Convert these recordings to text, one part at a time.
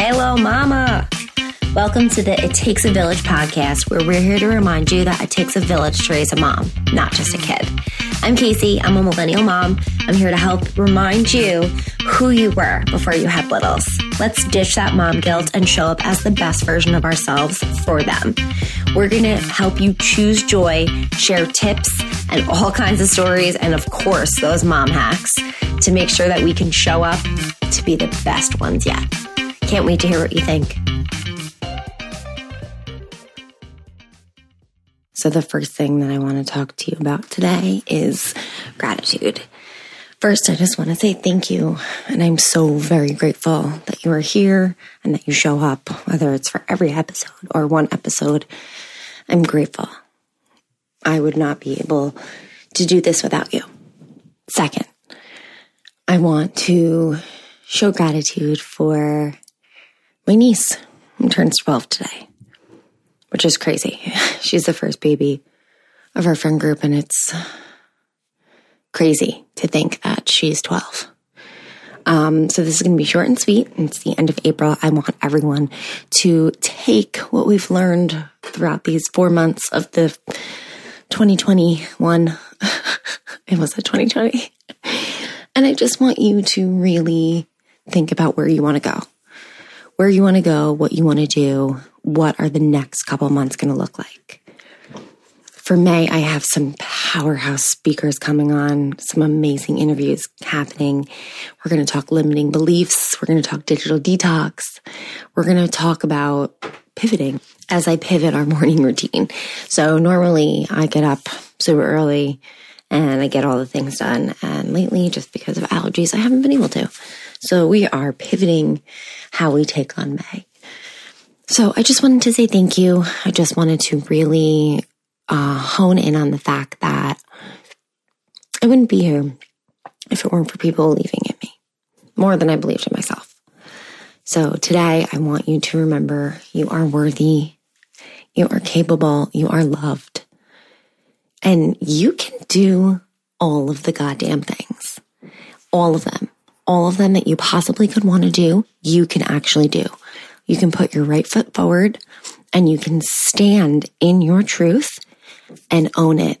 Hello, Mama. Welcome to the It Takes a Village podcast, where we're here to remind you that it takes a village to raise a mom, not just a kid. I'm Casey. I'm a millennial mom. I'm here to help remind you who you were before you had littles. Let's ditch that mom guilt and show up as the best version of ourselves for them. We're going to help you choose joy, share tips and all kinds of stories, and of course, those mom hacks to make sure that we can show up to be the best ones yet. Can't wait to hear what you think. So the first thing that I want to talk to you about today is gratitude. First, I just want to say thank you, and I'm so very grateful that you are here and that you show up, whether it's for every episode or one episode. I'm grateful. I would not be able to do this without you. Second, I want to show gratitude for my niece, who turns 12 today, which is crazy. She's the first baby of our friend group, and it's crazy to think that she's 12. So this is going to be short and sweet. It's the end of April. I want everyone to take what we've learned throughout these 4 months of the 2021. It was a 2020. And I just want you to really think about where you want to go. Where you want to go, what you want to do, what are the next couple months going to look like. For May, I have some powerhouse speakers coming on, some amazing interviews happening. We're going to talk limiting beliefs. We're going to talk digital detox. We're going to talk about pivoting as I pivot our morning routine. So normally I get up super early and I get all the things done. And lately, just because of allergies, I haven't been able to. So we are pivoting how we take on May. So I just wanted to say thank you. I just wanted to really hone in on the fact that I wouldn't be here if it weren't for people believing in me more than I believed in myself. So today, I want you to remember you are worthy, you are capable, you are loved, and you can do all of the goddamn things. All of them that you possibly could want to do, you can actually do. You can put your right foot forward and you can stand in your truth and own it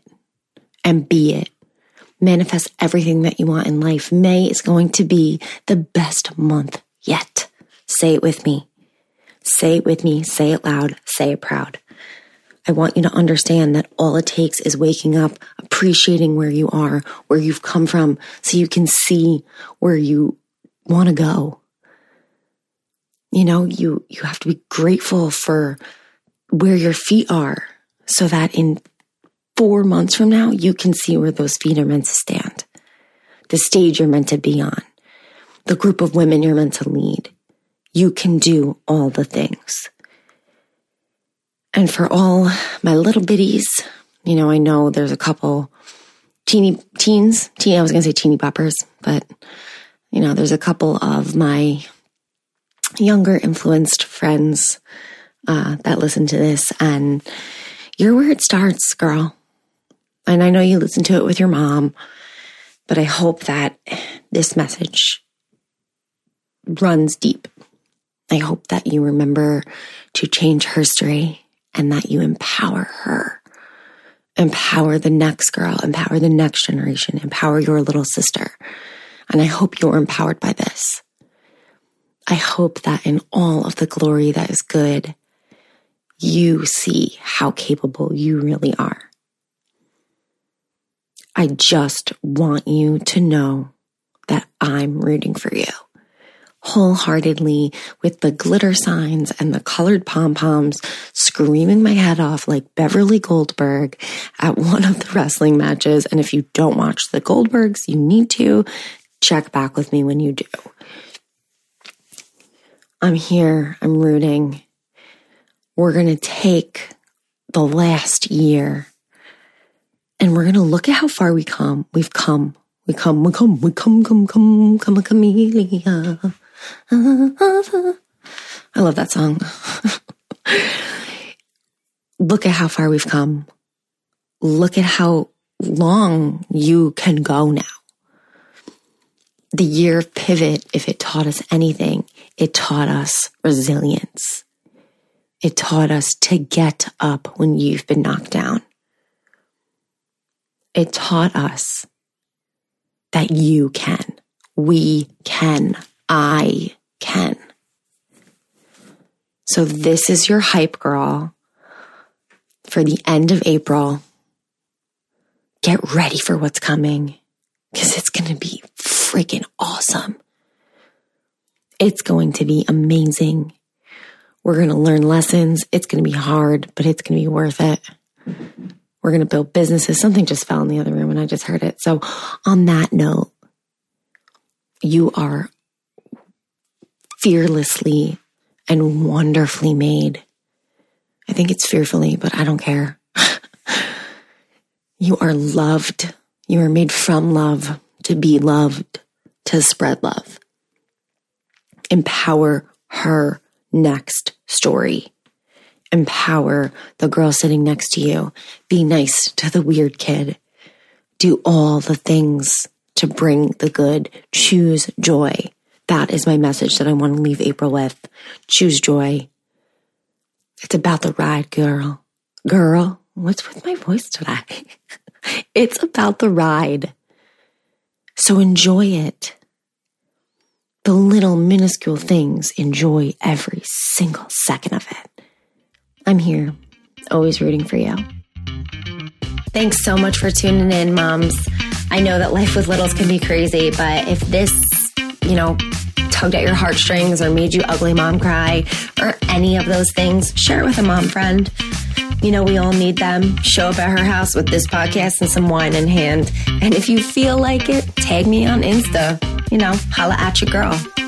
and be it. Manifest everything that you want in life. May is going to be the best month yet. Say it with me. Say it with me. Say it loud. Say it proud. I want you to understand that all it takes is waking up, appreciating where you are, where you've come from, so you can see where you want to go. You know, you have to be grateful for where your feet are so that in 4 months from now, you can see where those feet are meant to stand, the stage you're meant to be on, the group of women you're meant to lead. You can do all the things. And for all my little bitties, you know, I know there's a couple teeny boppers, but, you know, there's a couple of my younger influenced friends that listen to this, and you're where it starts, girl. And I know you listen to it with your mom, but I hope that this message runs deep. I hope that you remember to change her story and that you empower her. Empower the next girl. Empower the next generation. Empower your little sister. And I hope you're empowered by this. I hope that in all of the glory that is good, you see how capable you really are. I just want you to know that I'm rooting for you. Wholeheartedly, with the glitter signs and the colored pom-poms, screaming my head off like Beverly Goldberg at one of the wrestling matches. And if you don't watch the Goldbergs, you need to check back with me when you do. I'm here. I'm rooting. We're going to take the last year and we're going to look at how far we come. We've come a camellia. I love that song. Look at how far we've come. Look at how long you can go now. The year of pivot, if it taught us anything, it taught us resilience. It taught us to get up when you've been knocked down. It taught us that you can, we can, I can. So this is your hype girl for the end of April. Get ready for what's coming because it's going to be freaking awesome. It's going to be amazing. We're going to learn lessons. It's going to be hard, but it's going to be worth it. We're going to build businesses. Something just fell in the other room and I just heard it. So on that note, you are fearlessly and wonderfully made. I think it's fearfully, but I don't care. You are loved. You are made from love, to be loved, to spread love. Empower her next story. Empower the girl sitting next to you. Be nice to the weird kid. Do all the things to bring the good. Choose joy. That is my message that I want to leave April with. Choose joy. It's about the ride, girl. Girl, what's with my voice today? It's about the ride. So enjoy it. The little minuscule things, enjoy every single second of it. I'm here, always rooting for you. Thanks so much for tuning in, moms. I know that life with littles can be crazy, but if this, tugged at your heartstrings or made you ugly mom cry or any of those things, share it with a mom friend. We all need them. Show up at her house with this podcast and some wine in hand. And if you feel like it, tag me on Insta. Holla at your girl.